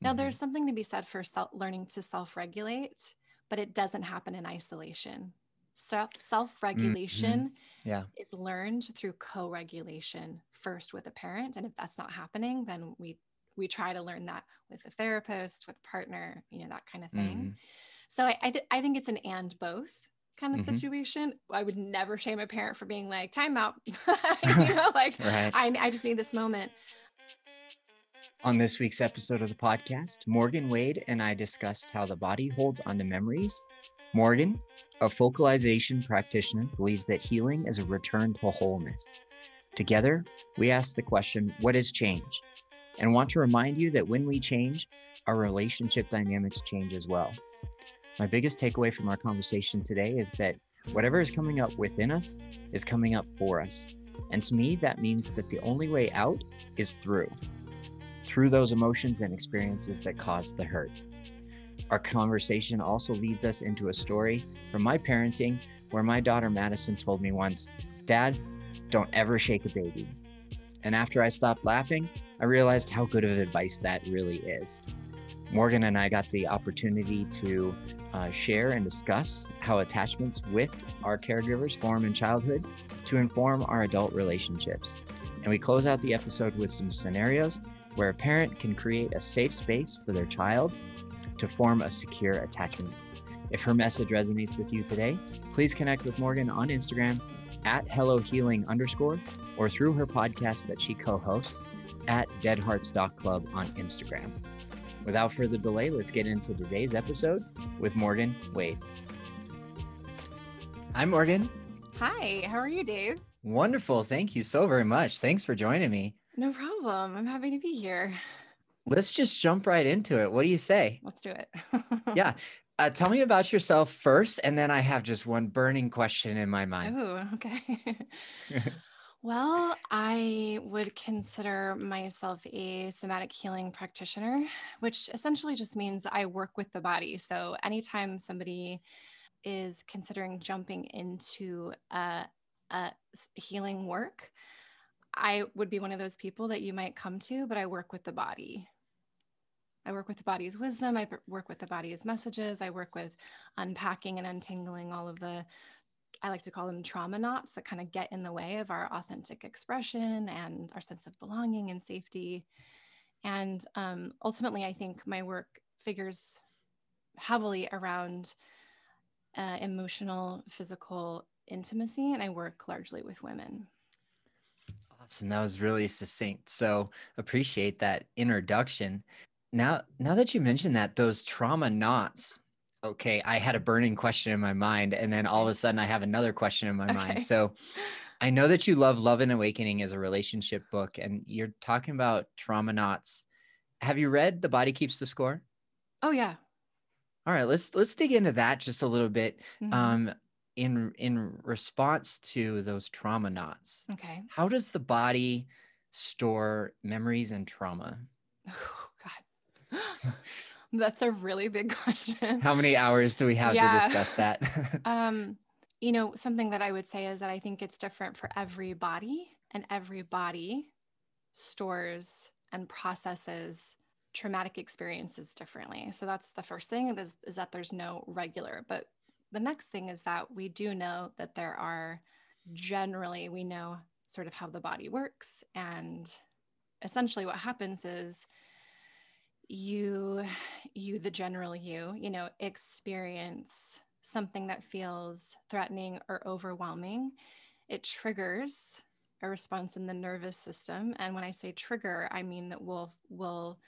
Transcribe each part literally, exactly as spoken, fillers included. Now, mm-hmm. there's something to be said for self, learning to self-regulate, but it doesn't happen in isolation. So self-regulation mm-hmm. yeah. is learned through co-regulation first with a parent. And if that's not happening, then we we try to learn that with a therapist, with a partner, you know, that kind of thing. Mm-hmm. So I I, th- I think it's an and both kind of mm-hmm. situation. I would never shame a parent for being like, time out, you know, like right. I, I just need this moment. On this week's episode of the podcast, Morgan Wade and I discussed how the body holds onto memories. Morgan, a focalization practitioner, believes that healing is a return to wholeness. Together, we asked the question, what is change? And want to remind you that when we change, our relationship dynamics change as well. My biggest takeaway from our conversation today is that whatever is coming up within us is coming up for us. And to me, that means that the only way out is through, through those emotions and experiences that cause the hurt. Our conversation also leads us into a story from my parenting where my daughter Madison told me once, "Dad, don't ever shake a baby." And after I stopped laughing, I realized how good of advice that really is. Morgan and I got the opportunity to uh, share and discuss how attachments with our caregivers form in childhood to inform our adult relationships. And we close out the episode with some scenarios where a parent can create a safe space for their child to form a secure attachment. If her message resonates with you today, please connect with Morgan on Instagram at hellohealing underscore or through her podcast that she co-hosts at dead hearts dot club on Instagram. Without further delay, let's get into today's episode with Morgan Wade. Hi, Morgan. Hi, how are you, Dave? Wonderful. Thank you so very much. Thanks for joining me. No problem. I'm happy to be here. Let's just jump right into it. What do you say? Let's do it. Yeah. Uh, tell me about yourself first, and then I have just one burning question in my mind. Oh, okay. Well, I would consider myself a somatic healing practitioner, which essentially just means I work with the body. So anytime somebody is considering jumping into uh, uh, healing work, I would be one of those people that you might come to, but I work with the body. I work with the body's wisdom. I work with the body's messages. I work with unpacking and untangling all of the, I like to call them trauma knots that kind of get in the way of our authentic expression and our sense of belonging and safety. And um, ultimately, I think my work figures heavily around uh, emotional, physical intimacy, and I work largely with women. Awesome. That was really succinct. So appreciate that introduction. Now, now that you mentioned that, those trauma knots, okay, I had a burning question in my mind, and then all of a sudden I have another question in my okay. mind. So I know that you love Love and Awakening as a relationship book, and you're talking about trauma knots. Have you read The Body Keeps the Score? Oh, yeah. All right, let's let's dig into that just a little bit. Mm-hmm. Um, in in response to those trauma knots, okay, how does the body store memories and trauma? Oh, God. That's a really big question. How many hours do we have yeah. to discuss that? um, you know, something that I would say is that I think it's different for every body, and every body stores and processes traumatic experiences differently. So that's the first thing is, is that there's no regular. But the next thing is that we do know that there are generally, we know sort of how the body works. And essentially what happens is you, you, the general you, you know, experience something that feels threatening or overwhelming. It triggers a response in the nervous system. And when I say trigger, I mean that we'll, we'll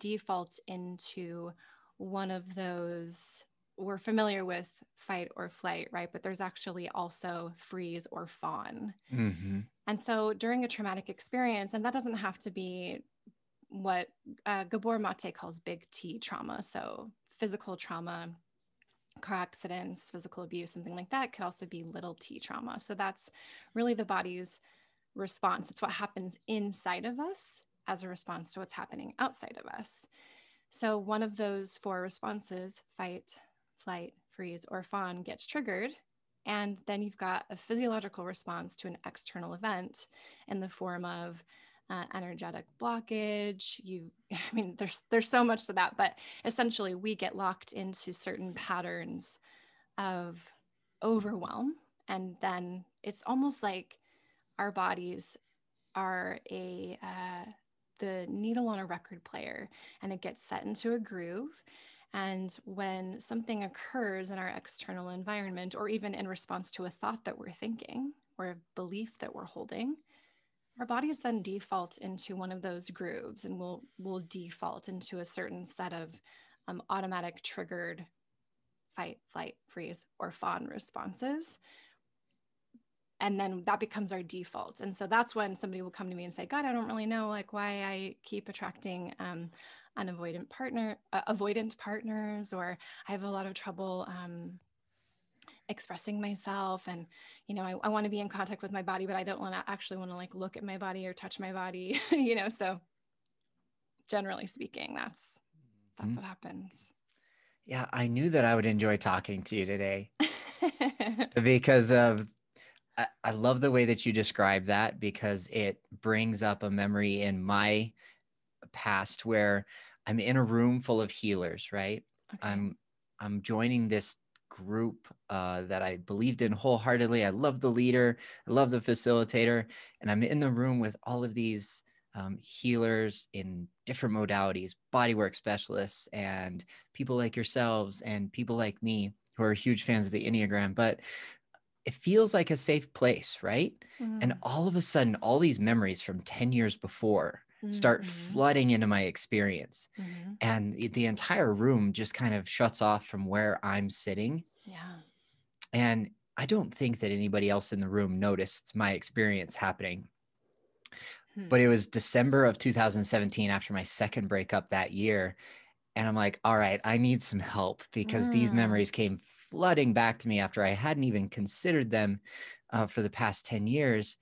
default into one of those we're familiar with, fight or flight, right? But there's actually also freeze or fawn. Mm-hmm. And so during a traumatic experience, and that doesn't have to be what uh, Gabor Maté calls big T trauma. So physical trauma, car accidents, physical abuse, something like that could also be little T trauma. So that's really the body's response. It's what happens inside of us as a response to what's happening outside of us. So one of those four responses, fight, flight, freeze, or fawn, gets triggered. And then you've got a physiological response to an external event in the form of uh, energetic blockage. You, I mean, there's, there's so much to that, but essentially we get locked into certain patterns of overwhelm. And then it's almost like our bodies are a, uh, the needle on a record player, and it gets set into a groove. And when something occurs in our external environment, or even in response to a thought that we're thinking or a belief that we're holding, our bodies then default into one of those grooves, and we'll, we'll default into a certain set of um, automatic triggered fight, flight, freeze, or fawn responses. And then that becomes our default. And so that's when somebody will come to me and say, God, I don't really know like why I keep attracting um, unavoidant partner, uh, avoidant partners, or I have a lot of trouble um, expressing myself. And, you know, I, I want to be in contact with my body, but I don't want to actually want to like look at my body or touch my body, you know? So generally speaking, that's, that's mm-hmm. what happens. Yeah. I knew that I would enjoy talking to you today because of I love the way that you describe that, because it brings up a memory in my past where I'm in a room full of healers, right? Okay. I'm, I'm joining this group uh, that I believed in wholeheartedly. I love the leader. I love the facilitator. And I'm in the room with all of these um, healers in different modalities, bodywork specialists, and people like yourselves and people like me who are huge fans of the Enneagram. But it feels like a safe place, right? Mm-hmm. And all of a sudden, all these memories from ten years before mm-hmm. start flooding into my experience. Mm-hmm. And the entire room just kind of shuts off from where I'm sitting. Yeah. And I don't think that anybody else in the room noticed my experience happening. Mm-hmm. But it was December of two thousand seventeen, after my second breakup that year. And I'm like, all right, I need some help, because mm. these memories came flooding back to me after I hadn't even considered them uh, for the past ten years.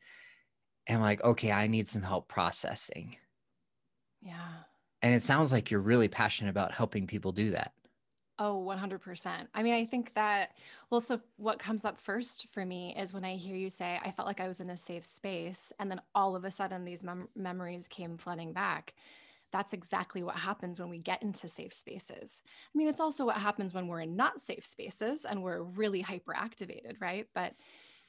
And I'm like, okay, I need some help processing. Yeah. And it sounds like you're really passionate about helping people do that. Oh, one hundred percent. I mean, I think that, well, so what comes up first for me is when I hear you say, I felt like I was in a safe space, and then all of a sudden these mem- memories came flooding back. That's exactly what happens when we get into safe spaces. I mean, it's also what happens when we're in not safe spaces and we're really hyperactivated, right? But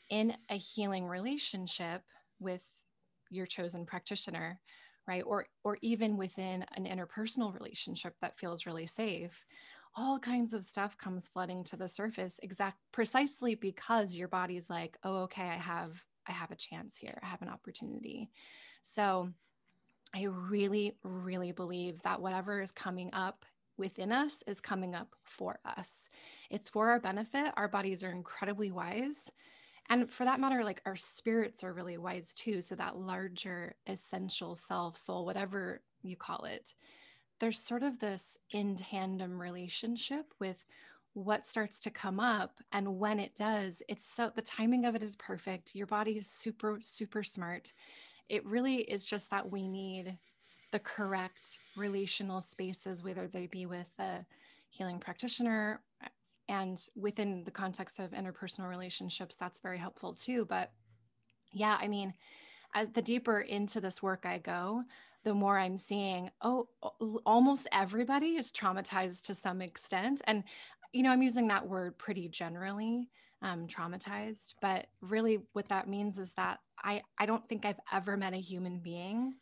in a healing relationship with your chosen practitioner, right? Or, or even within an interpersonal relationship that feels really safe, all kinds of stuff comes flooding to the surface, exact precisely because your body's like, oh, okay, I have, I have a chance here. I have an opportunity. So I really, really believe that whatever is coming up within us is coming up for us. It's for our benefit. Our bodies are incredibly wise. And for that matter, like our spirits are really wise too. So that larger essential self, soul, whatever you call it, there's sort of this in tandem relationship with what starts to come up. And when it does, it's so, the timing of it is perfect. Your body is super, super smart. It really is just that we need the correct relational spaces, whether they be with a healing practitioner, and within the context of interpersonal relationships, that's very helpful too. But yeah, I mean, as the deeper into this work I go, the more I'm seeing, oh, almost everybody is traumatized to some extent. And, you know, I'm using that word pretty generally. Um, traumatized, but really what that means is that I, I don't think I've ever met a human being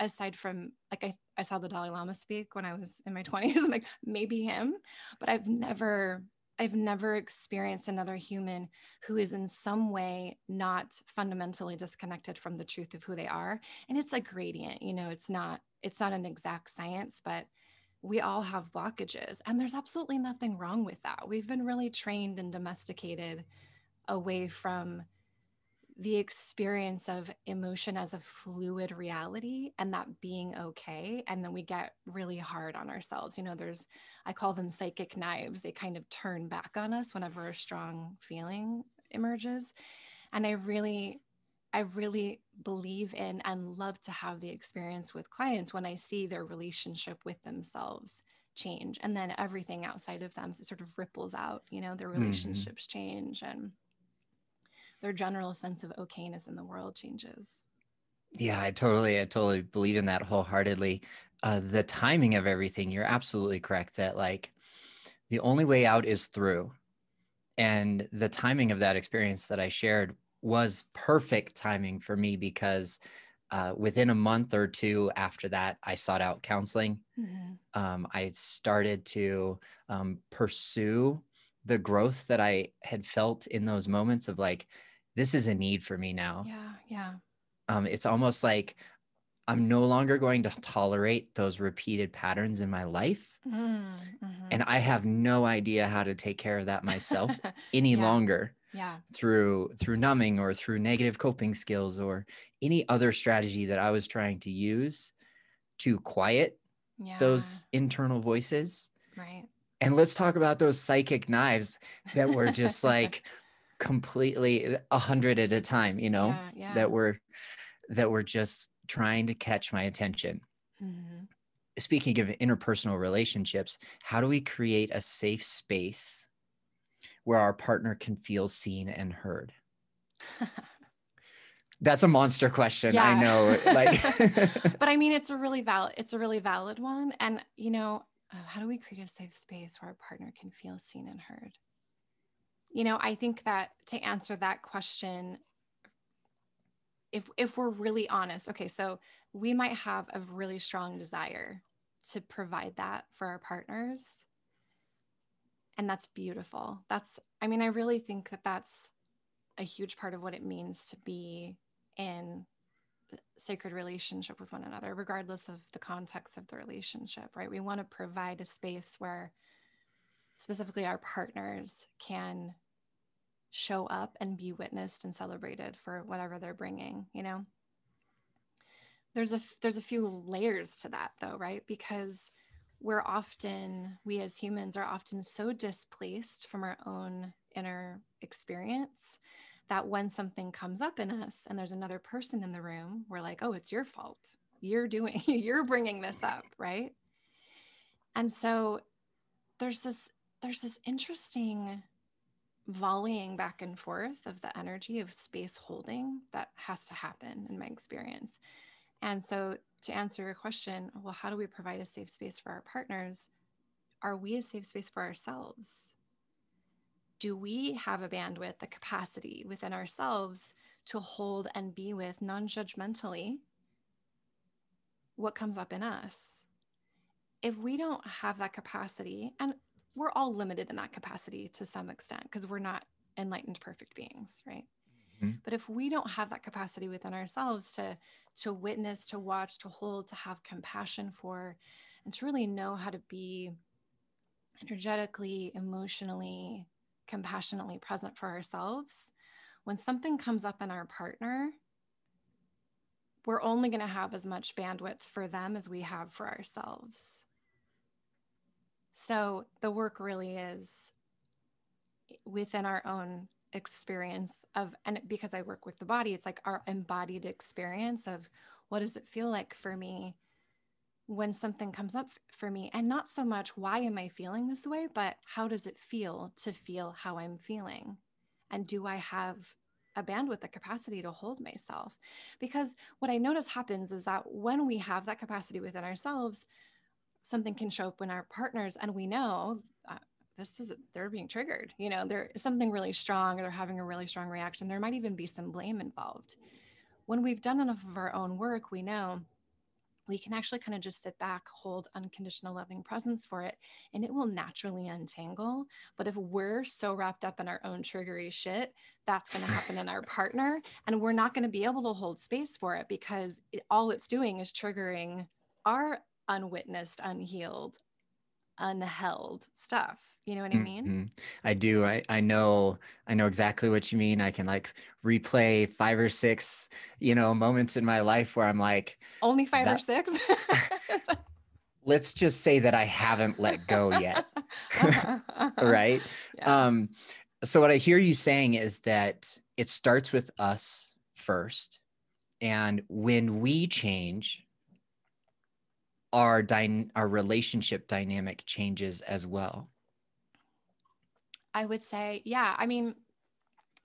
aside from, like, I, I saw the Dalai Lama speak when I was in my twenties, I'm like, maybe him, but I've never, I've never experienced another human who is in some way not fundamentally disconnected from the truth of who they are. And it's a gradient, you know, it's not, it's not an exact science, but we all have blockages, and there's absolutely nothing wrong with that. We've been really trained and domesticated away from the experience of emotion as a fluid reality and that being okay. And then we get really hard on ourselves. You know, there's, I call them psychic knives. They kind of turn back on us whenever a strong feeling emerges. And I really, I really believe in and love to have the experience with clients when I see their relationship with themselves change, and then everything outside of them sort of ripples out, you know, their relationships mm-hmm. change, and their general sense of okayness in the world changes. Yeah, I totally, I totally believe in that wholeheartedly. Uh, the timing of everything, you're absolutely correct that like the only way out is through. And the timing of that experience that I shared was perfect timing for me because uh, within a month or two after that, I sought out counseling. Mm-hmm. Um, I started to um, pursue the growth that I had felt in those moments of like, this is a need for me now. Yeah, yeah. Um, it's almost like I'm no longer going to tolerate those repeated patterns in my life. Mm, mm-hmm. And I have no idea how to take care of that myself any yeah. longer yeah. through through numbing or through negative coping skills or any other strategy that I was trying to use to quiet yeah. those internal voices. Right. And let's talk about those psychic knives that were just like completely a hundred at a time, you know, yeah, yeah. that were that were just trying to catch my attention. Mm-hmm. Speaking of interpersonal relationships, how do we create a safe space where our partner can feel seen and heard? That's a monster question. Yeah. I know. Like, but I mean, it's a really valid, it's a really valid one. And, you know, uh, how do we create a safe space where our partner can feel seen and heard? You know, I think that to answer that question, If if we're really honest, okay, so we might have a really strong desire to provide that for our partners. And that's beautiful. That's, I mean, I really think that that's a huge part of what it means to be in sacred relationship with one another, regardless of the context of the relationship, right? We want to provide a space where specifically our partners can show up and be witnessed and celebrated for whatever they're bringing, you know? There's a, there's a few layers to that though, right? Because we're often, we as humans are often so displaced from our own inner experience that when something comes up in us and there's another person in the room, we're like, oh, it's your fault. You're doing, you're bringing this up, right? And so there's this, there's this interesting volleying back and forth of the energy of space holding that has to happen in my experience. And so to answer your question, well, how do we provide a safe space for our partners? Are we a safe space for ourselves? Do we have a bandwidth, a capacity within ourselves to hold and be with non-judgmentally what comes up in us? If we don't have that capacity, and we're all limited in that capacity to some extent because we're not enlightened perfect beings, right? Mm-hmm. But if we don't have that capacity within ourselves to, to witness, to watch, to hold, to have compassion for, and to really know how to be energetically, emotionally, compassionately present for ourselves, when something comes up in our partner, we're only going to have as much bandwidth for them as we have for ourselves. So the work really is within our own experience of, and because I work with the body, it's like our embodied experience of what does it feel like for me when something comes up for me? And not so much, why am I feeling this way? But how does it feel to feel how I'm feeling? And do I have a bandwidth, the capacity to hold myself? Because what I notice happens is that when we have that capacity within ourselves, something can show up in our partners and we know uh, this is, they're being triggered, you know, there's something really strong, or they're having a really strong reaction. There might even be some blame involved. When we've done enough of our own work, we know we can actually kind of just sit back, hold unconditional loving presence for it, and it will naturally untangle. But if we're so wrapped up in our own triggery shit, that's going to happen in our partner. And we're not going to be able to hold space for it because it, all it's doing is triggering our unwitnessed, unhealed, unheld stuff. You know what I mean? Mm-hmm. I do. I, I know, I know exactly what you mean. I can like replay five or six, you know, moments in my life where I'm like, only five that, or six. Let's just say that I haven't let go yet. Uh-huh, uh-huh. Right. Yeah. Um, so what I hear you saying is that it starts with us first. And when we change, our dy- our relationship dynamic changes as well. I would say, yeah. I mean,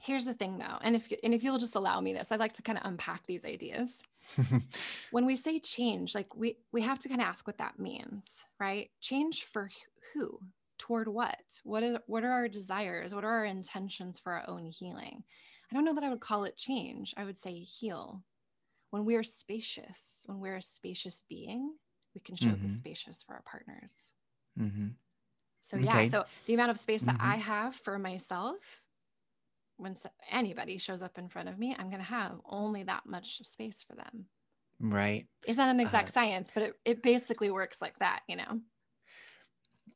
Here's the thing though, and if, and if you'll just allow me this, I'd like to kind of unpack these ideas. When we say change, like we, we have to kind of ask what that means, right? Change for who, toward what, what are, what are our desires? What are our intentions for our own healing? I don't know that I would call it change. I would say heal. When we are spacious, when we're a spacious being, we can show mm-hmm. the spacious for our partners. Mm-hmm. So yeah, okay. So the amount of space mm-hmm. that I have for myself, when anybody shows up in front of me, I'm going to have only that much space for them. Right. It's not an exact uh, science, but it, it basically works like that, you know?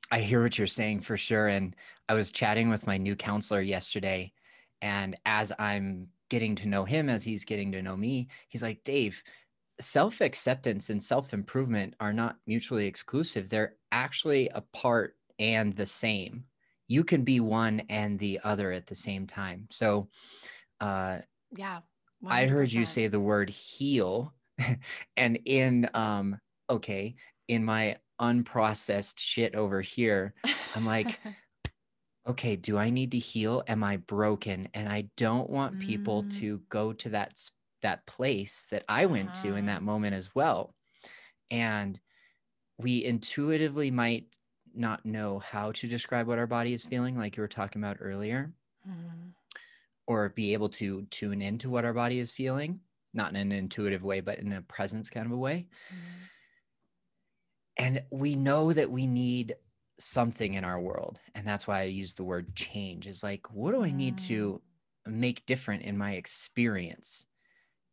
I hear what you're saying for sure. And I was chatting with my new counselor yesterday, and as I'm getting to know him, as he's getting to know me, he's like, Dave, self-acceptance and self-improvement are not mutually exclusive. They're actually apart and the same. You can be one and the other at the same time. So uh, yeah, one hundred percent. I heard you say the word heal. And in, um, okay, in my unprocessed shit over here, I'm like, okay, do I need to heal? Am I broken? And I don't want people mm. to go to that, that place that I went uh-huh. to in that moment as well. And we intuitively might not know how to describe what our body is feeling, like you were talking about earlier, mm-hmm. or be able to tune into what our body is feeling, not in an intuitive way, but in a presence kind of a way. Mm-hmm. And we know that we need something in our world. And that's why I use the word change. Is like, what do I need mm-hmm. to make different in my experience?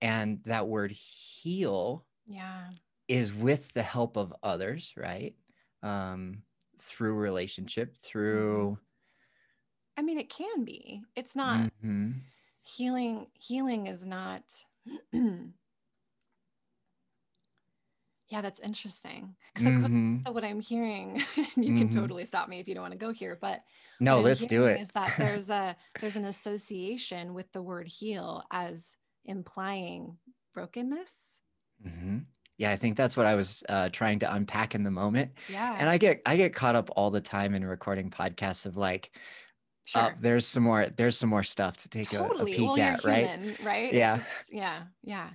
And that word heal yeah. is with the help of others, right? Um, through relationship, through, I mean, it can be, it's not mm-hmm. healing. Healing is not, yeah, that's interesting. Mm-hmm. So what I'm hearing, and you mm-hmm. can totally stop me if you don't want to go here, but no, let's do it. Is that there's a, there's an association with the word heal as implying brokenness. Mm-hmm. Yeah, I think that's what I was uh, trying to unpack in the moment. Yeah. And I get I get caught up all the time in recording podcasts of like, sure. uh, there's some more there's some more stuff to take totally. a, a peek well, at, you're right? Human, right? Yeah. It's just, yeah. Yeah.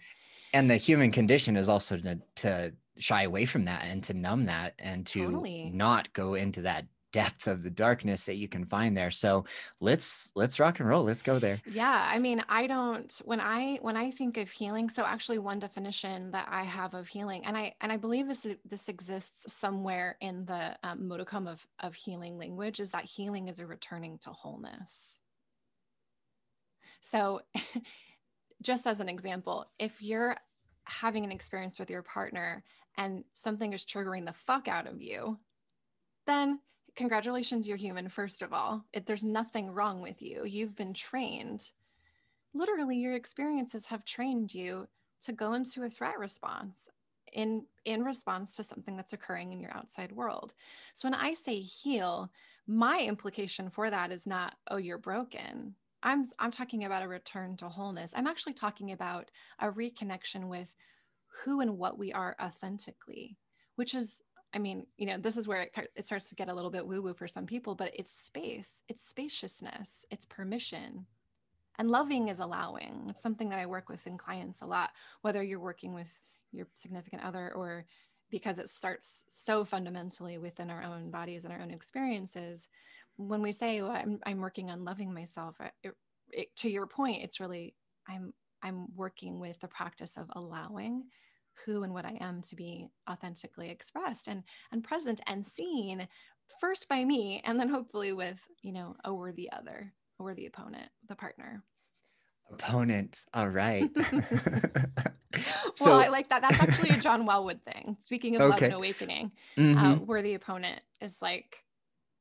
And the human condition is also to, to shy away from that and to numb that and to totally. not go into that depth of the darkness that you can find there. So let's, let's rock and roll. Let's go there. Yeah. I mean, I don't, when I, when I think of healing, so actually one definition that I have of healing, and I, and I believe this, this exists somewhere in the um, modicum of, of healing language, is that healing is a returning to wholeness. So just as an example, if you're having an experience with your partner and something is triggering the fuck out of you, then congratulations, you're human, first of all. If there's nothing wrong with you. You've been trained. Literally, your experiences have trained you to go into a threat response in, in response to something that's occurring in your outside world. So when I say heal, my implication for that is not, oh, you're broken. I'm, I'm talking about a return to wholeness. I'm actually talking about a reconnection with who and what we are authentically, which is, I mean, you know, this is where it, it starts to get a little bit woo-woo for some people, but it's space, it's spaciousness, it's permission. And loving is allowing. It's something that I work with in clients a lot, whether you're working with your significant other or because it starts so fundamentally within our own bodies and our own experiences. When we say, well, I'm, I'm working on loving myself, it, it, to your point, it's really, I'm, I'm working with the practice of allowing who and what I am to be authentically expressed and, and present and seen first by me, and then hopefully with, you know, a worthy other, a worthy opponent, the partner. Opponent. All right. So, well, I like that. That's actually a John Wellwood thing. Speaking of okay. love and awakening, mm-hmm. uh, worthy opponent is like,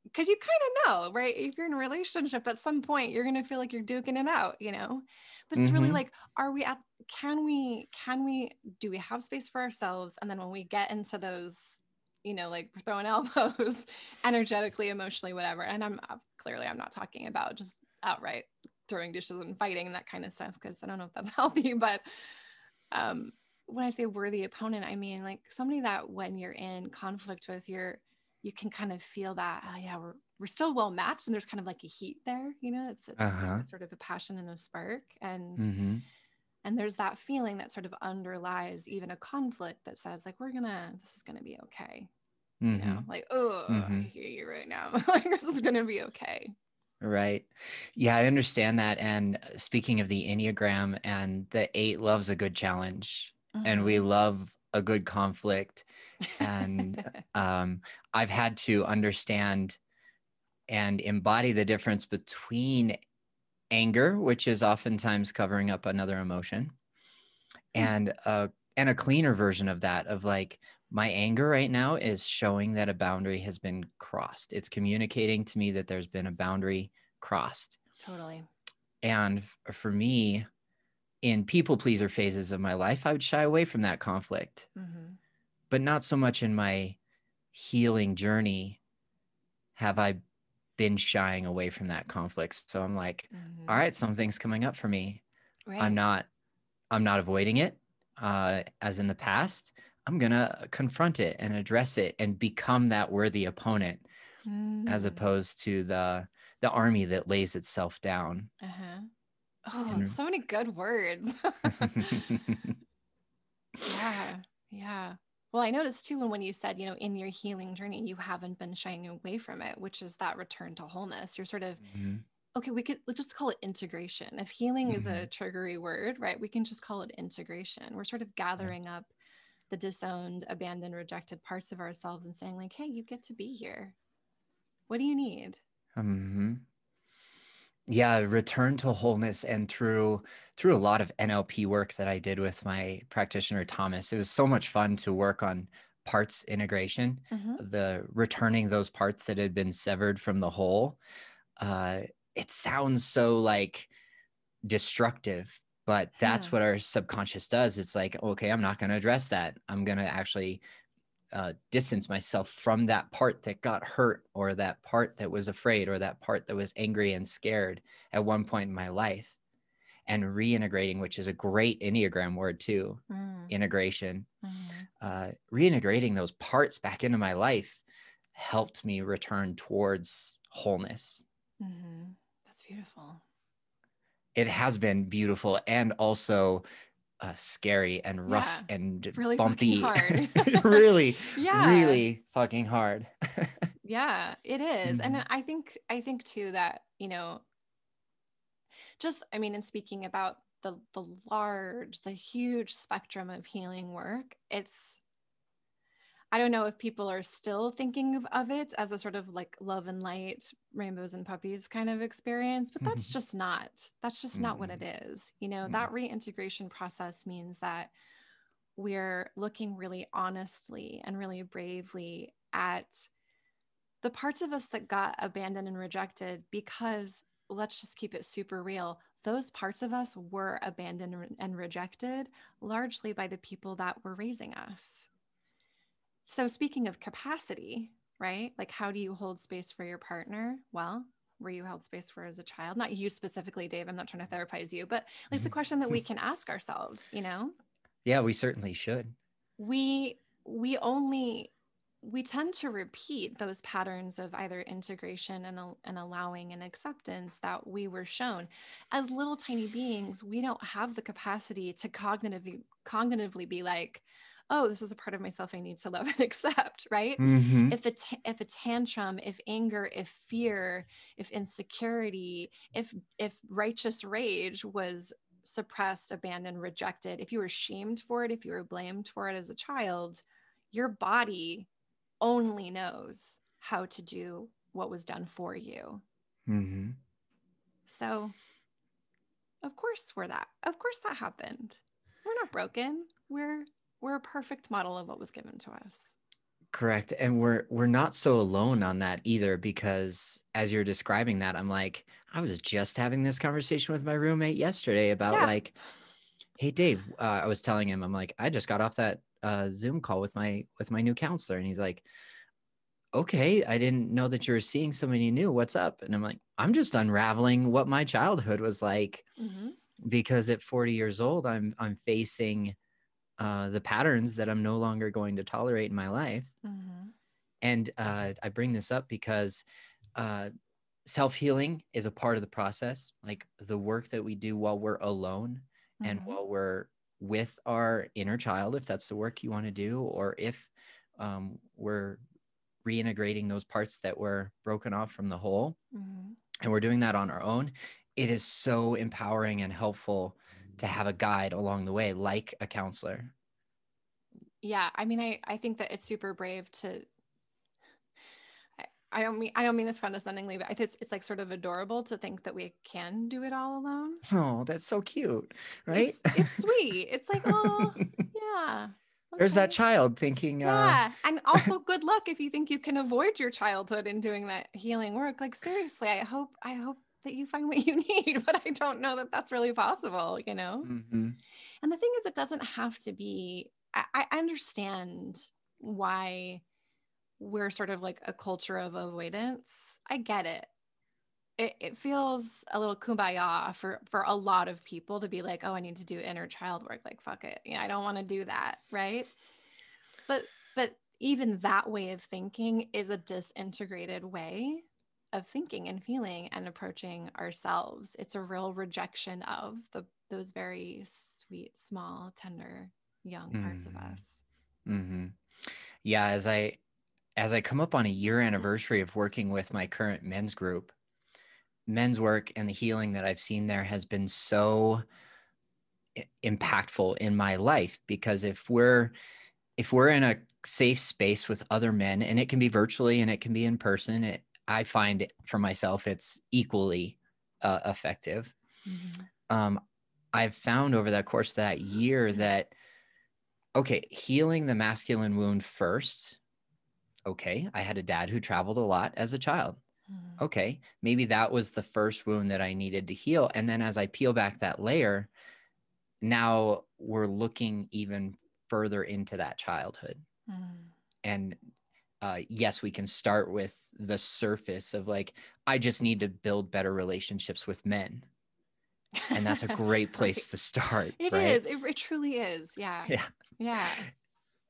because you kind of know, right? If you're in a relationship at some point, you're going to feel like you're duking it out, you know, but it's mm-hmm. really like, are we at, can we, can we, do we have space for ourselves? And then when we get into those, you know, like throwing elbows energetically, emotionally, whatever. And I'm clearly, I'm not talking about just outright throwing dishes and fighting and that kind of stuff, because I don't know if that's healthy, but, um, when I say worthy opponent, I mean like somebody that when you're in conflict with, you're you can kind of feel that, oh yeah, we're, we're still well matched, and there's kind of like a heat there, you know, it's, it's uh-huh. sort of a passion and a spark. And, mm-hmm. and there's that feeling that sort of underlies even a conflict that says like, we're gonna, this is gonna be okay. Mm-hmm. You know, like, oh, mm-hmm. I hear you right now. Like, this is gonna be okay. Right. Yeah, I understand that. And speaking of the Enneagram, and the eight loves a good challenge, mm-hmm. and we love a good conflict. And um, I've had to understand and embody the difference between anger, which is oftentimes covering up another emotion, and a, and a cleaner version of that, of like, my anger right now is showing that a boundary has been crossed. It's communicating to me that there's been a boundary crossed. Totally. And for me, in people pleaser phases of my life, I would shy away from that conflict, mm-hmm. but not so much in my healing journey have I been shying away from that conflict. So I'm like, mm-hmm. all right, something's coming up for me. Right. I'm not, I'm not avoiding it uh, as in the past. I'm going to confront it and address it and become that worthy opponent, mm. as opposed to the the army that lays itself down. Uh-huh. Oh, and... so many good words. Yeah. Yeah. Well, I noticed too, when, when you said, you know, in your healing journey, you haven't been shying away from it, which is that return to wholeness. You're sort of, mm-hmm. okay, we could let's just call it integration. If healing mm-hmm. is a triggery word, right, we can just call it integration. We're sort of gathering yeah. up the disowned, abandoned, rejected parts of ourselves and saying like, hey, you get to be here. What do you need? Mm-hmm. Yeah. Return to wholeness. And through, through a lot of N L P work that I did with my practitioner, Thomas, it was so much fun to work on parts integration, mm-hmm. the returning those parts that had been severed from the whole. Uh, it sounds so like destructive, but that's yeah. what our subconscious does. It's like, okay, I'm not going to address that. I'm going to actually uh, distance myself from that part that got hurt, or that part that was afraid, or that part that was angry and scared at one point in my life. And reintegrating, which is a great Enneagram word too, mm. integration, mm. Uh, reintegrating those parts back into my life helped me return towards wholeness. Mm-hmm. That's beautiful. It has been beautiful, and also uh, scary and rough yeah, and really bumpy. Hard. really, yeah. really fucking hard. Yeah, it is. Mm-hmm. And I think, I think too that, you know, just, I mean, in speaking about the, the large, the huge spectrum of healing work, it's, I don't know if people are still thinking of, of it as a sort of like love and light, rainbows and puppies kind of experience, but that's just not, that's just mm-hmm. not what it is. You know, mm-hmm. that reintegration process means that we're looking really honestly and really bravely at the parts of us that got abandoned and rejected, because let's just keep it super real. Those parts of us were abandoned and rejected largely by the people that were raising us. So speaking of capacity, right? Like, how do you hold space for your partner? Well, were you held space for as a child? Not you specifically, Dave. I'm not trying to therapize you, but it's a question that we can ask ourselves, you know? Yeah, we certainly should. We, we only, we tend to repeat those patterns of either integration and, and allowing and acceptance that we were shown. As little tiny beings, we don't have the capacity to cognitively, cognitively be like, oh, this is a part of myself I need to love and accept, right? Mm-hmm. If a t- if a tantrum, if anger, if fear, if insecurity, if if righteous rage was suppressed, abandoned, rejected, if you were shamed for it, if you were blamed for it as a child, your body only knows how to do what was done for you. Mm-hmm. So, of course we're that. Of course that happened. We're not broken. We're... We're a perfect model of what was given to us. Correct. And we're we're not so alone on that either, because as you're describing that, I'm like, I was just having this conversation with my roommate yesterday about yeah. like, hey, Dave, uh, I was telling him, I'm like, I just got off that uh, Zoom call with my with my new counselor. And he's like, okay, I didn't know that you were seeing somebody new. What's up? And I'm like, I'm just unraveling what my childhood was like, mm-hmm. because at forty years old, I'm I'm facing... Uh, the patterns that I'm no longer going to tolerate in my life. Mm-hmm. And uh, I bring this up because uh, self-healing is a part of the process, like the work that we do while we're alone mm-hmm. and while we're with our inner child, if that's the work you want to do, or if um, we're reintegrating those parts that were broken off from the whole, mm-hmm. and we're doing that on our own. It is so empowering and helpful to have a guide along the way, like a counselor. Yeah. I mean, I, I think that it's super brave to, I, I don't mean, I don't mean this condescendingly, but I think it's, it's like sort of adorable to think that we can do it all alone. Oh, that's so cute. Right. It's, it's sweet. It's like, oh yeah. Okay. There's that child thinking. Yeah. Uh... And also good luck if you think you can avoid your childhood in doing that healing work. Like seriously, I hope, I hope that you find what you need, but I don't know that that's really possible, you know? Mm-hmm. And the thing is, it doesn't have to be, I, I understand why we're sort of like a culture of avoidance. I get it. It, it feels a little kumbaya for, for a lot of people to be like, oh, I need to do inner child work. Like, fuck it. You know, I don't want to do that. Right. But, but even that way of thinking is a disintegrated way of thinking and feeling and approaching ourselves. It's a real rejection of the, those very sweet, small, tender, young mm-hmm. parts of us. Mm-hmm. Yeah. As I, as I come up on a year anniversary of working with my current men's group, men's work and the healing that I've seen there has been so impactful in my life, because if we're, if we're in a safe space with other men, and it can be virtually and it can be in person, it, I find for myself, it's equally uh, effective. Mm-hmm. Um, I've found over that course of that year that, okay, healing the masculine wound first. Okay. I had a dad who traveled a lot as a child. Mm-hmm. Okay. Maybe that was the first wound that I needed to heal. And then as I peel back that layer, now we're looking even further into that childhood. Mm-hmm. And Uh, yes, we can start with the surface of like, I just need to build better relationships with men. And that's a great place to start. It right? is. It, it truly is. Yeah. Yeah. Yeah.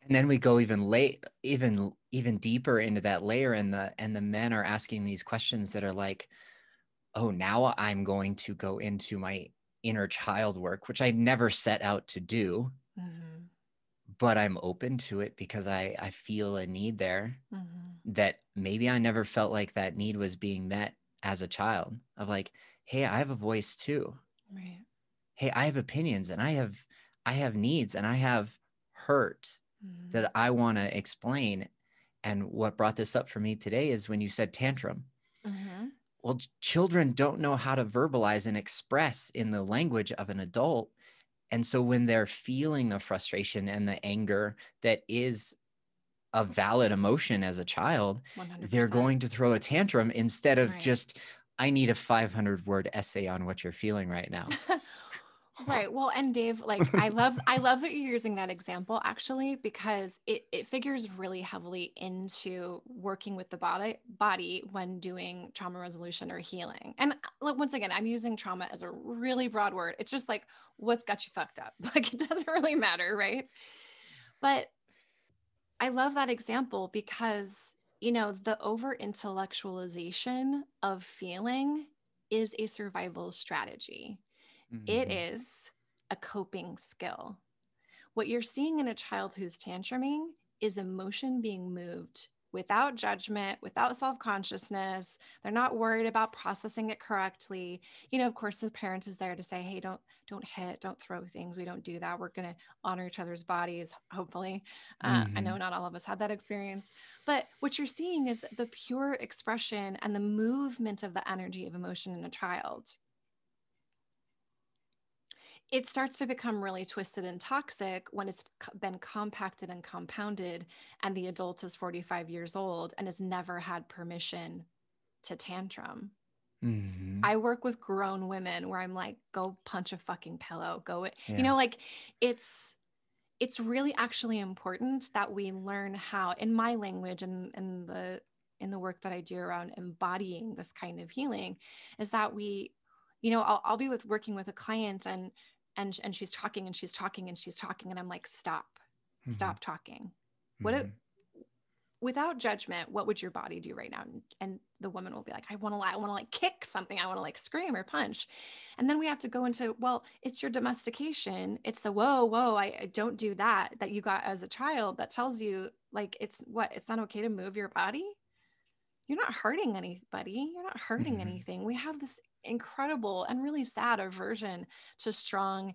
And then we go even late, even, even deeper into that layer. And the, and the men are asking these questions that are like, oh, now I'm going to go into my inner child work, which I never set out to do. Mm-hmm. But I'm open to it because I, I feel a need there mm-hmm. that maybe I never felt like that need was being met as a child of like, hey, I have a voice too. Right. Hey, I have opinions and I have, I have needs and I have hurt mm-hmm. that I want to explain. And what brought this up for me today is when you said tantrum. Mm-hmm. Well, children don't know how to verbalize and express in the language of an adult. And so when they're feeling the frustration and the anger that is a valid emotion as a child, one hundred percent. They're going to throw a tantrum instead of right. just, I need a five hundred word essay on what you're feeling right now. Right. Well, and Dave, like, I love, I love that you're using that example actually, because it, it figures really heavily into working with the body body when doing trauma resolution or healing. And look, once again, I'm using trauma as a really broad word. It's just like, what's got you fucked up? Like, it doesn't really matter. Right. But I love that example because, you know, the over intellectualization of feeling is a survival strategy. It is a coping skill. What you're seeing in a child who's tantruming is emotion being moved without judgment, without self-consciousness. They're not worried about processing it correctly. You know, of course, the parent is there to say, hey, don't, don't hit, don't throw things. We don't do that. We're going to honor each other's bodies, hopefully. Uh, mm-hmm. I know not all of us had that experience, but what you're seeing is the pure expression and the movement of the energy of emotion in a child. It starts to become really twisted and toxic when it's been compacted and compounded and the adult is forty-five years old and has never had permission to tantrum. Mm-hmm. I work with grown women where I'm like, go punch a fucking pillow, go, yeah. you know, like it's, it's really actually important that we learn how in my language and in the, in the work that I do around embodying this kind of healing is that we, you know, I'll, I'll be with working with a client and, and, and she's talking and she's talking and she's talking. And I'm like, stop, mm-hmm. stop talking. What, mm-hmm. without judgment, what would your body do right now? And, and the woman will be like, I want to, I want to like kick something. I want to like scream or punch. And then we have to go into, well, it's your domestication. It's the, whoa, whoa, I, I don't do that, that you got as a child that tells you like, it's what, it's not okay to move your body. You're not hurting anybody. You're not hurting mm-hmm. anything. We have this incredible and really sad aversion to strong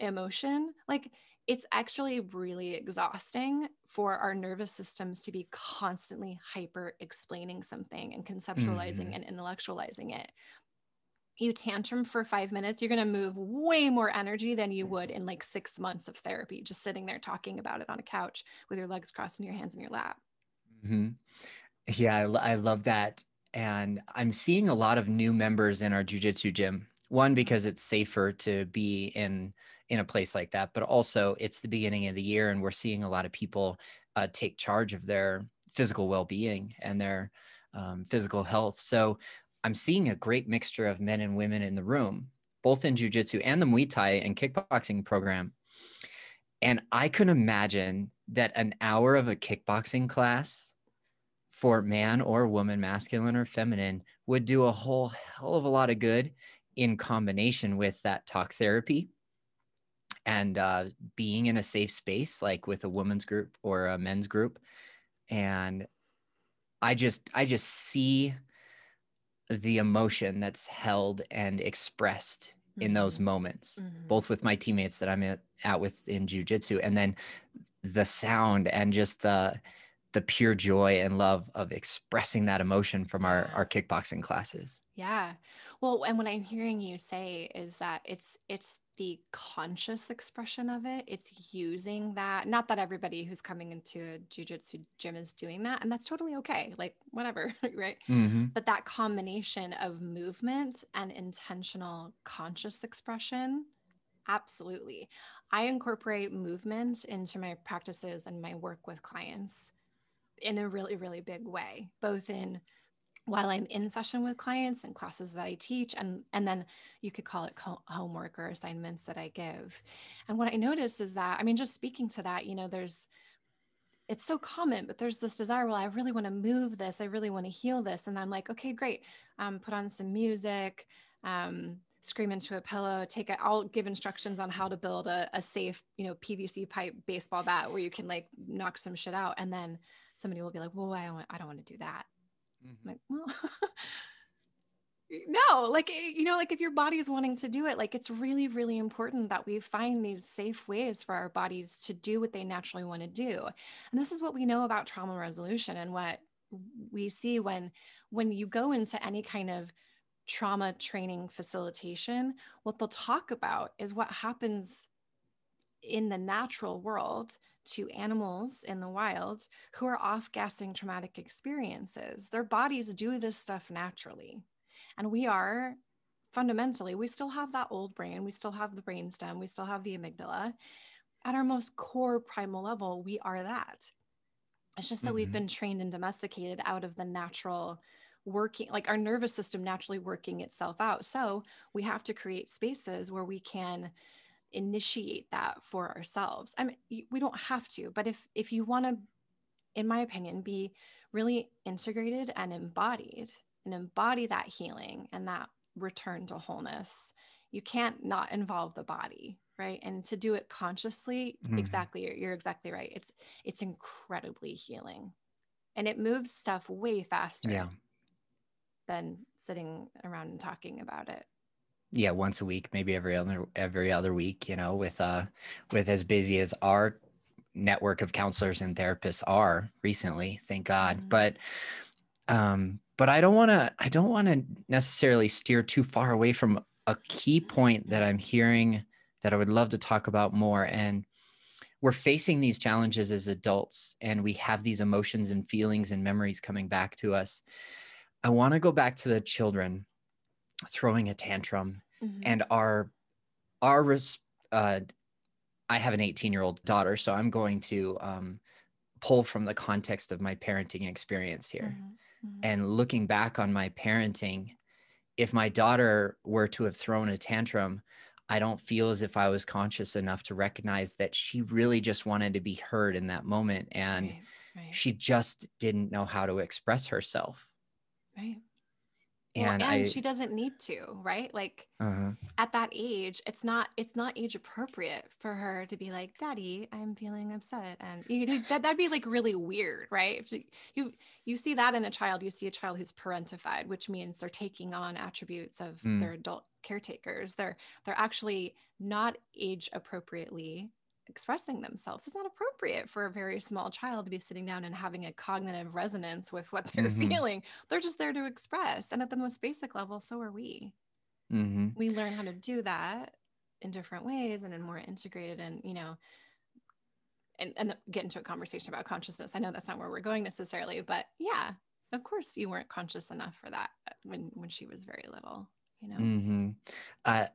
emotion. Like, it's actually really exhausting for our nervous systems to be constantly hyper explaining something and conceptualizing mm-hmm. and intellectualizing it. You tantrum for five minutes, you're going to move way more energy than you would in like six months of therapy, just sitting there talking about it on a couch with your legs crossed and your hands in your lap. Mm-hmm. Yeah, I, lo- I love that. And I'm seeing a lot of new members in our jujitsu gym. One, because it's safer to be in in a place like that, but also it's the beginning of the year and we're seeing a lot of people uh, take charge of their physical well-being and their um, physical health. So I'm seeing a great mixture of men and women in the room, both in jiu-jitsu and the Muay Thai and kickboxing program. And I could imagine that an hour of a kickboxing class for man or woman, masculine or feminine, would do a whole hell of a lot of good in combination with that talk therapy and uh, being in a safe space, like with a women's group or a men's group. And I just, I just see the emotion that's held and expressed mm-hmm. in those moments, mm-hmm. both with my teammates that I'm in, out with in jiu-jitsu, and then the sound and just the, the pure joy and love of expressing that emotion from our, our kickboxing classes. Yeah. Well, and what I'm hearing you say is that it's, it's the conscious expression of it. It's using that, not that everybody who's coming into a jiu-jitsu gym is doing that, and that's totally okay. Like whatever, right? Mm-hmm. But that combination of movement and intentional conscious expression, absolutely. I incorporate movement into my practices and my work with clients in a really, really big way, both in while I'm in session with clients and classes that I teach, and, and then you could call it co- homework or assignments that I give. And what I notice is that, I mean, just speaking to that, you know, there's, it's so common, but there's this desire, well, I really want to move this. I really want to heal this. And I'm like, okay, great. Um, put on some music, um, scream into a pillow, take it. I'll give instructions on how to build a, a safe, you know, P V C pipe baseball bat where you can like knock some shit out. And then somebody will be like, well, I don't want, I don't want to do that. Mm-hmm. I'm like, well, no, like, you know, like if your body is wanting to do it, like it's really, really important that we find these safe ways for our bodies to do what they naturally want to do. And this is what we know about trauma resolution and what we see when, when you go into any kind of trauma training facilitation, what they'll talk about is what happens in the natural world to animals in the wild who are off-gassing traumatic experiences. Their bodies do this stuff naturally. And we are fundamentally, we still have that old brain. We still have the brainstem. We still have the amygdala. At our most core primal level, we are that. It's just that mm-hmm. we've been trained and domesticated out of the natural working, like our nervous system naturally working itself out. So we have to create spaces where we can initiate that for ourselves. I mean, we don't have to, but if if you want to, in my opinion, be really integrated and embodied and embody that healing and that return to wholeness, you can't not involve the body, right? And to do it consciously, mm-hmm. exactly, you're exactly right. It's it's incredibly healing, and it moves stuff way faster yeah. than sitting around and talking about it. Yeah, once a week, maybe every other every other week, you know, with uh with as busy as our network of counselors and therapists are recently, thank God. Mm-hmm. But um, but I don't wanna I don't wanna necessarily steer too far away from a key point that I'm hearing that I would love to talk about more. And we're facing these challenges as adults, and we have these emotions and feelings and memories coming back to us. I wanna go back to the children throwing a tantrum. Mm-hmm. And our, our, uh, I have an eighteen year old daughter, so I'm going to um, pull from the context of my parenting experience here. Mm-hmm. Mm-hmm. And looking back on my parenting, if my daughter were to have thrown a tantrum, I don't feel as if I was conscious enough to recognize that she really just wanted to be heard in that moment. And right. Right. She just didn't know how to express herself. Right. And, well, and I, she doesn't need to, right? Like uh-huh. at that age, it's not, it's not age appropriate for her to be like, Daddy, I'm feeling upset. And you know, that, that'd be like really weird, right? If she, you, you see that in a child, you see a child who's parentified, which means they're taking on attributes of mm. their adult caretakers. They're, they're actually not age appropriately expressing themselves. It's not appropriate for a very small child to be sitting down and having a cognitive resonance with what they're mm-hmm. feeling. They're just there to express. And at the most basic level, so are we. Mm-hmm. We learn how to do that in different ways and in more integrated and, you know, and, and get into a conversation about consciousness. I know that's not where we're going necessarily, but yeah, of course you weren't conscious enough for that when, when she was very little, you know? Mm-hmm. Uh,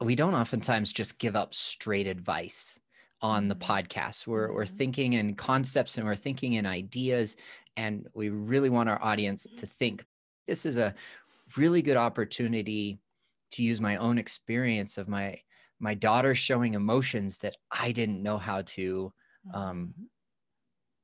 we don't oftentimes just give up straight advice on the podcast. We're, we're thinking in concepts and we're thinking in ideas, and we really want our audience to think, this is a really good opportunity to use my own experience of my, my daughter showing emotions that I didn't know how to um,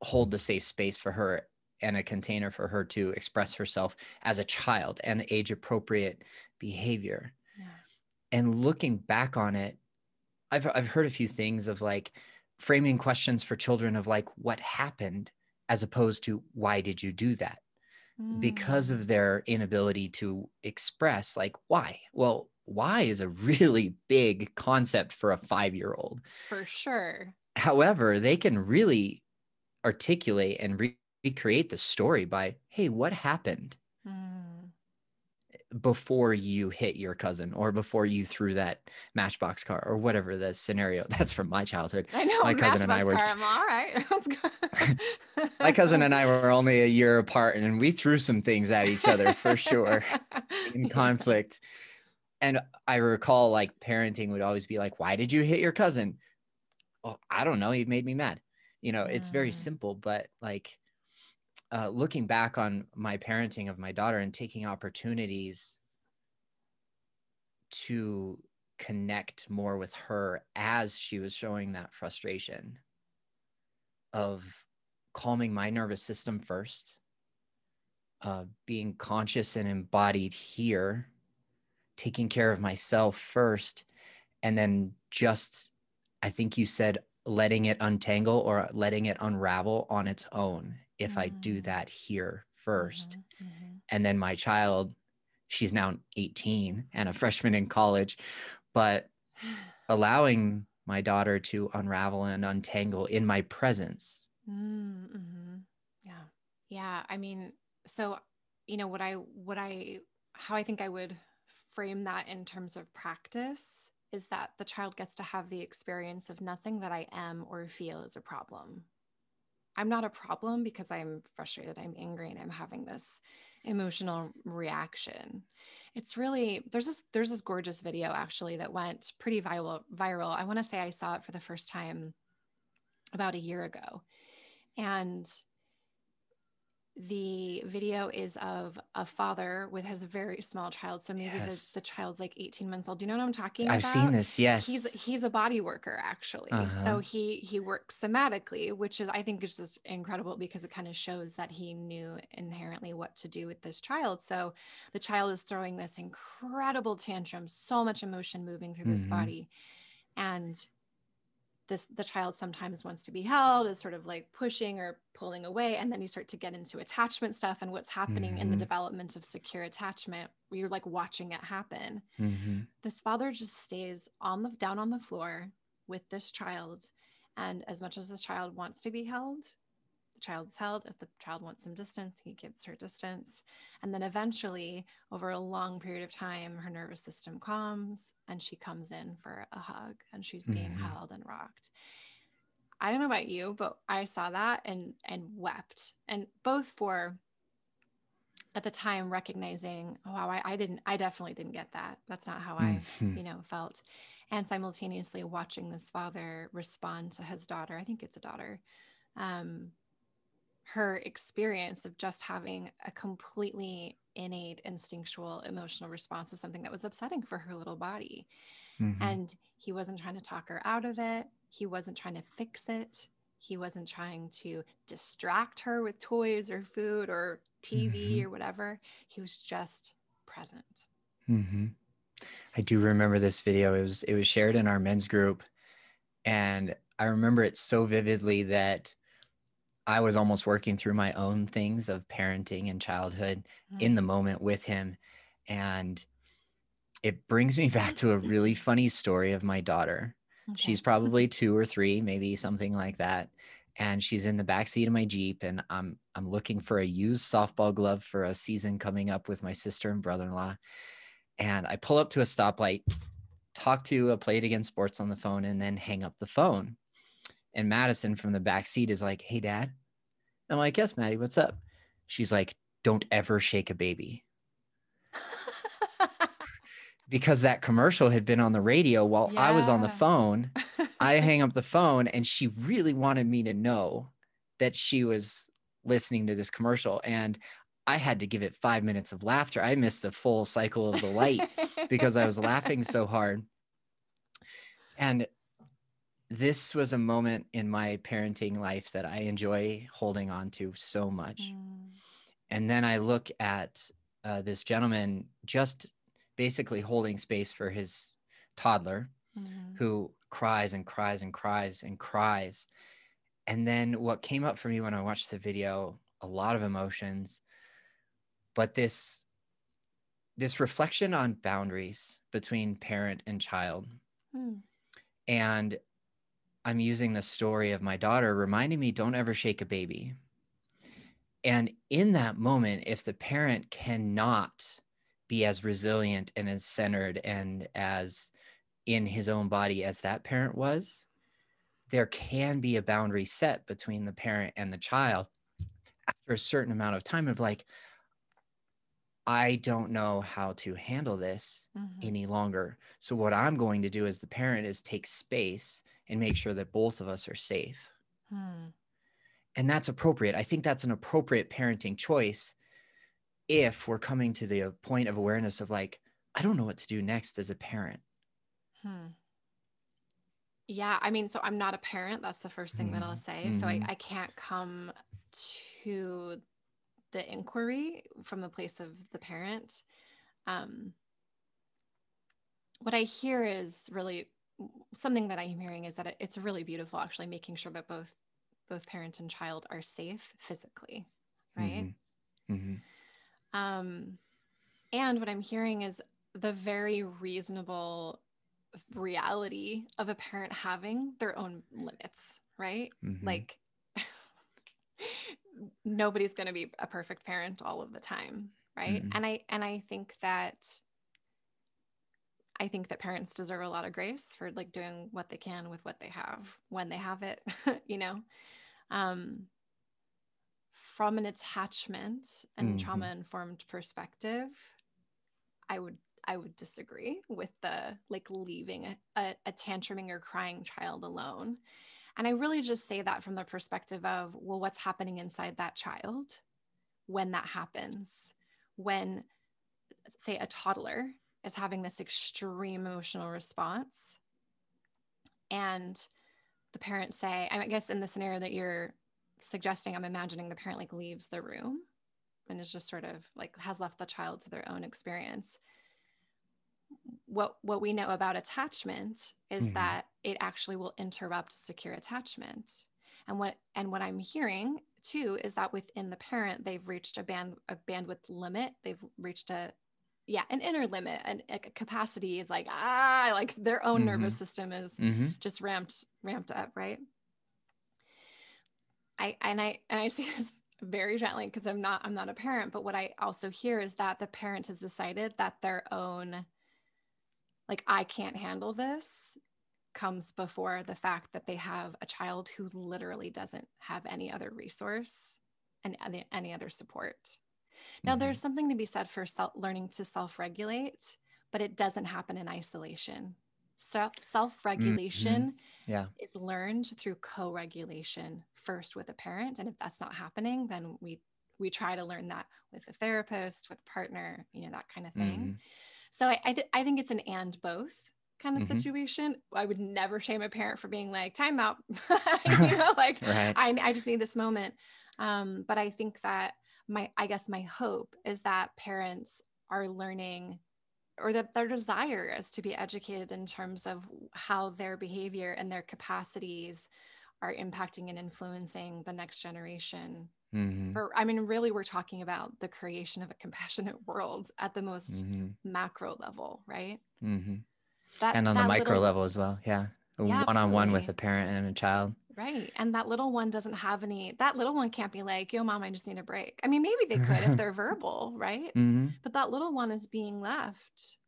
hold the safe space for her and a container for her to express herself as a child and age appropriate behavior. Yeah. And looking back on it, I've I've heard a few things of like framing questions for children of like what happened as opposed to why did you do that? Mm. Because of their inability to express like why? Well, why is a really big concept for a five-year-old. For sure. However, they can really articulate and re- recreate the story by, hey, what happened mm. before you hit your cousin or before you threw that matchbox car or whatever the scenario. That's from my childhood. I know, my cousin and I were, car, I'm all right. Let's go. My cousin and I were only a year apart, and we threw some things at each other for sure in conflict. And I recall like parenting would always be like, why did you hit your cousin? Oh, I don't know. He made me mad. You know, it's very simple, but like, Uh, looking back on my parenting of my daughter and taking opportunities to connect more with her as she was showing that frustration of calming my nervous system first, uh, being conscious and embodied here, taking care of myself first, and then just, I think you said, letting it untangle or letting it unravel on its own. If I do that here first, mm-hmm, mm-hmm. and then my child, she's now eighteen and a freshman in college, but allowing my daughter to unravel and untangle in my presence. Mm-hmm. Yeah. Yeah. I mean, so, you know, what I, what I, how I think I would frame that in terms of practice is that the child gets to have the experience of nothing that I am or feel is a problem. I'm not a problem because I'm frustrated, I'm angry, and I'm having this emotional reaction. It's really, there's this, there's this gorgeous video actually that went pretty viral. viral. I want to say I saw it for the first time about a year ago. And the video is of a father with his very small child. So maybe yes. the, the child's like eighteen months old. Do you know what I'm talking I've about? I've seen this. Yes. He's, he's a body worker actually. Uh-huh. So he, he works somatically, which is, I think is just incredible because it kind of shows that he knew inherently what to do with this child. So the child is throwing this incredible tantrum, so much emotion moving through mm-hmm. this body. And This, the child sometimes wants to be held, is sort of like pushing or pulling away. And then you start to get into attachment stuff and what's happening mm-hmm. in the development of secure attachment. You're like watching it happen. Mm-hmm. This father just stays on the down on the floor with this child. And as much as this child wants to be held, the child's held. If the child wants some distance, he gives her distance. And then eventually over a long period of time, her nervous system calms and she comes in for a hug and she's being mm-hmm. held and rocked. I don't know about you, but I saw that and, and wept, and both for at the time recognizing, oh, wow, I, I didn't, I definitely didn't get that. That's not how mm-hmm. I, you know, felt. And simultaneously watching this father respond to his daughter. I think it's a daughter. Um, her experience of just having a completely innate, instinctual, emotional response to something that was upsetting for her little body. Mm-hmm. And he wasn't trying to talk her out of it. He wasn't trying to fix it. He wasn't trying to distract her with toys or food or T V mm-hmm. or whatever. He was just present. Mm-hmm. I do remember this video. It was, it was shared in our men's group. And I remember it so vividly that I was almost working through my own things of parenting and childhood mm-hmm. in the moment with him. And it brings me back to a really funny story of my daughter. Okay. She's probably two or three, maybe something like that. And she's in the backseat of my Jeep, and I'm I'm looking for a used softball glove for a season coming up with my sister and brother-in-law. And I pull up to a stoplight, talk to a Played Against Sports on the phone, and then hang up the phone. And Madison from the backseat is like, "Hey, Dad." I'm like, "Yes, Maddie, what's up?" She's like, "Don't ever shake a baby." Because that commercial had been on the radio while yeah. I was on the phone. I hang up the phone, and she really wanted me to know that she was listening to this commercial. And I had to give it five minutes of laughter. I missed the full cycle of the light because I was laughing so hard. And this was a moment in my parenting life that I enjoy holding on to so much. Mm. And then I look at uh, this gentleman just basically holding space for his toddler mm-hmm. who cries and cries and cries and cries. And then what came up for me when I watched the video, a lot of emotions, but this, this reflection on boundaries between parent and child. Mm. And I'm using the story of my daughter reminding me, don't ever shake a baby. And in that moment, if the parent cannot be as resilient and as centered and as in his own body as that parent was, there can be a boundary set between the parent and the child after a certain amount of time of like, I don't know how to handle this mm-hmm. any longer. So what I'm going to do as the parent is take space and make sure that both of us are safe. Hmm. And that's appropriate. I think that's an appropriate parenting choice. If we're coming to the point of awareness of like, I don't know what to do next as a parent. Hmm. Yeah. I mean, so I'm not a parent. That's the first thing mm-hmm. that I'll say. Mm-hmm. So I, I can't come to the inquiry from the place of the parent. Um, what I hear is really something that I'm hearing is that it, it's really beautiful, actually making sure that both, both parent and child are safe physically. Right. Mm-hmm. Mm-hmm. Um, and what I'm hearing is the very reasonable reality of a parent having their own limits, right? Mm-hmm. Like nobody's going to be a perfect parent all of the time. Right. Mm-hmm. And I, and I think that, I think that parents deserve a lot of grace for like doing what they can with what they have when they have it, you know, um, from an attachment and mm-hmm. trauma-informed perspective, I would I would disagree with the like leaving a, a, a tantruming or crying child alone. And I really just say that from the perspective of, well, what's happening inside that child when that happens, when say a toddler is having this extreme emotional response and the parents say, I guess in the scenario that you're suggesting, I'm imagining the parent like leaves the room and is just sort of like has left the child to their own experience. What what we know about attachment is mm-hmm. that it actually will interrupt secure attachment. And what and what I'm hearing too is that within the parent, they've reached a band a bandwidth limit. They've reached a yeah an inner limit, and a capacity is like ah like their own mm-hmm. nervous system is mm-hmm. just ramped ramped up, right? I, and I, and I say this very gently because I'm not, I'm not a parent, but what I also hear is that the parent has decided that their own, like, I can't handle this comes before the fact that they have a child who literally doesn't have any other resource and any, any other support. Now mm-hmm. there's something to be said for self, learning to self-regulate, but it doesn't happen in isolation. So self-regulation mm-hmm. yeah. is learned through co-regulation first with a parent. And if that's not happening, then we, we try to learn that with a therapist, with a partner, you know, that kind of thing. Mm-hmm. So I, I, th- I think it's an and both kind of mm-hmm. situation. I would never shame a parent for being like, time out, you know, like right. I, I just need this moment. Um, but I think that my, I guess my hope is that parents are learning, or that their desire is to be educated in terms of how their behavior and their capacities are impacting and influencing the next generation. Mm-hmm. For, I mean, really, we're talking about the creation of a compassionate world at the most mm-hmm. macro level, right? Mm-hmm. That, and on the micro little, level as well. Yeah. yeah One-on-one absolutely. With a parent and a child. Right. And that little one doesn't have any, that little one can't be like, yo, mom, I just need a break. I mean, maybe they could if they're verbal, right? Mm-hmm. But that little one is being left.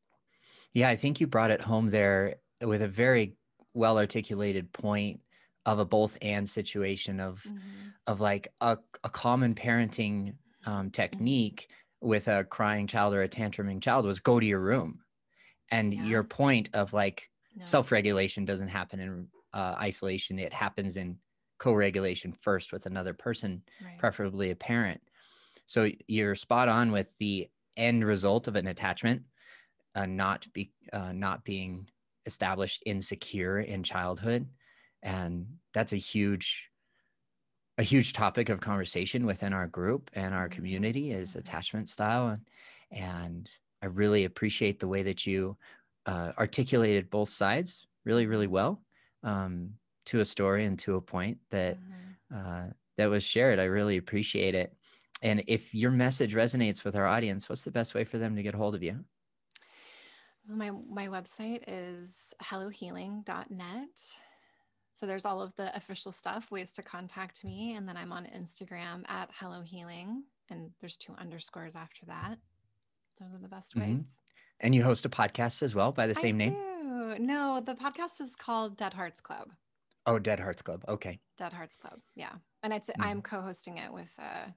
Yeah. I think you brought it home there with a very well-articulated point of a both and situation of, mm-hmm. of like a, a common parenting um, technique mm-hmm. with a crying child or a tantruming child was go to your room. And yeah. your point of like no. self-regulation doesn't happen in uh, isolation. It happens in co-regulation first with another person, right. preferably a parent. So you're spot on with the end result of an attachment uh, not be uh, not being established insecure in childhood. And that's a huge, a huge topic of conversation within our group and our community is mm-hmm. attachment style. And, and I really appreciate the way that you uh, articulated both sides really, really well um, to a story and to a point that mm-hmm. uh, that was shared. I really appreciate it. And if your message resonates with our audience, what's the best way for them to get a hold of you? My, my website is hello healing dot net. So there's all of the official stuff, ways to contact me. And then I'm on Instagram at hellohealing. And there's two underscores after that. Those are the best ways. Mm-hmm. And you host a podcast as well by the same I name? Do. No, the podcast is called Dead Hearts Club. Oh, Dead Hearts Club. Okay. Dead Hearts Club. Yeah. And it's, mm-hmm. I'm co-hosting it with a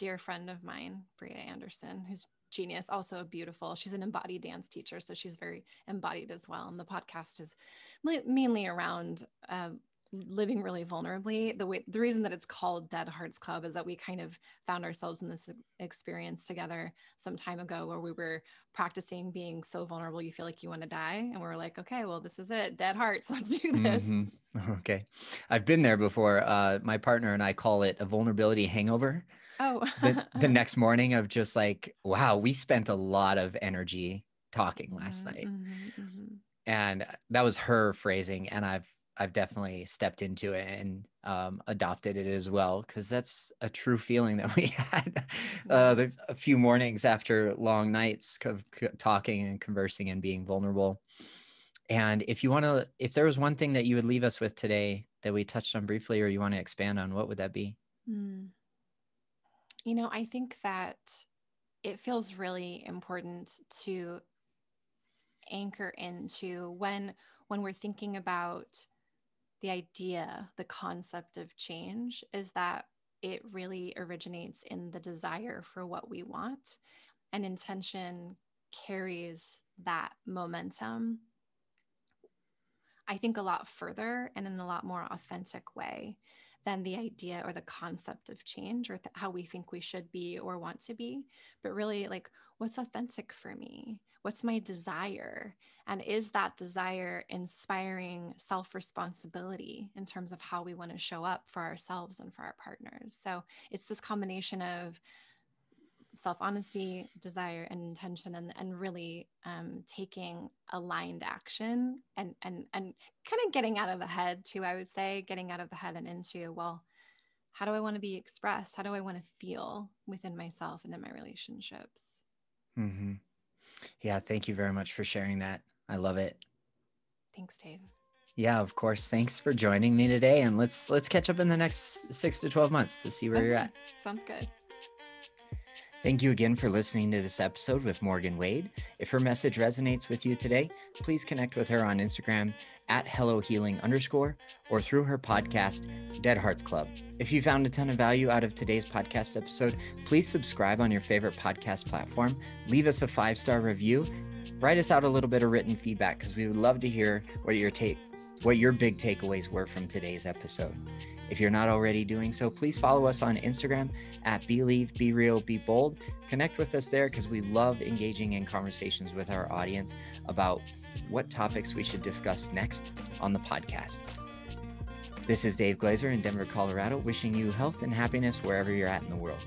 dear friend of mine, Priya Anderson, who's genius, also beautiful. She's an embodied dance teacher, so she's very embodied as well. And the podcast is mainly around uh, living really vulnerably. The way, the reason that it's called Dead Hearts Club is that we kind of found ourselves in this experience together some time ago where we were practicing being so vulnerable you feel like you want to die, and we were like, okay, well, this is it, dead hearts, let's do this. Mm-hmm. Okay, I've been there before. Uh, my partner and I call it a vulnerability hangover. Oh, the, the next morning of just like, wow, we spent a lot of energy talking last mm-hmm, night. Mm-hmm. And that was her phrasing. And I've, I've definitely stepped into it and um, adopted it as well. Cause that's a true feeling that we had uh, the, a few mornings after long nights of c- talking and conversing and being vulnerable. And if you want to, if there was one thing that you would leave us with today that we touched on briefly, or you want to expand on, what would that be? Mm. You know, I think that it feels really important to anchor into when when we're thinking about the idea, the concept of change, is that it really originates in the desire for what we want, and intention carries that momentum, I think, a lot further and in a lot more authentic way than the idea or the concept of change or th- how we think we should be or want to be, but really like, what's authentic for me? What's my desire? And is that desire inspiring self-responsibility in terms of how we want to show up for ourselves and for our partners? So it's this combination of self-honesty, desire, and intention, and, and really um, taking aligned action and, and, and kind of getting out of the head too, I would say, getting out of the head and into, well, how do I want to be expressed? How do I want to feel within myself and in my relationships? Mm-hmm. Yeah. Thank you very much for sharing that. I love it. Thanks, Dave. Yeah, of course. Thanks for joining me today. And let's, let's catch up in the next six to twelve months to see where okay. you're at. Sounds good. Thank you again for listening to this episode with Morgan Wade. If her message resonates with you today, please connect with her on Instagram at hellohealing underscore or through her podcast, Dead Hearts Club. If you found a ton of value out of today's podcast episode, please subscribe on your favorite podcast platform, leave us a five-star review, write us out a little bit of written feedback because we would love to hear what your take, what your big takeaways were from today's episode. If you're not already doing so, please follow us on Instagram at Believe, Be Real, Be Bold. Connect with us there because we love engaging in conversations with our audience about what topics we should discuss next on the podcast. This is Dave Glazer in Denver, Colorado, wishing you health and happiness wherever you're at in the world.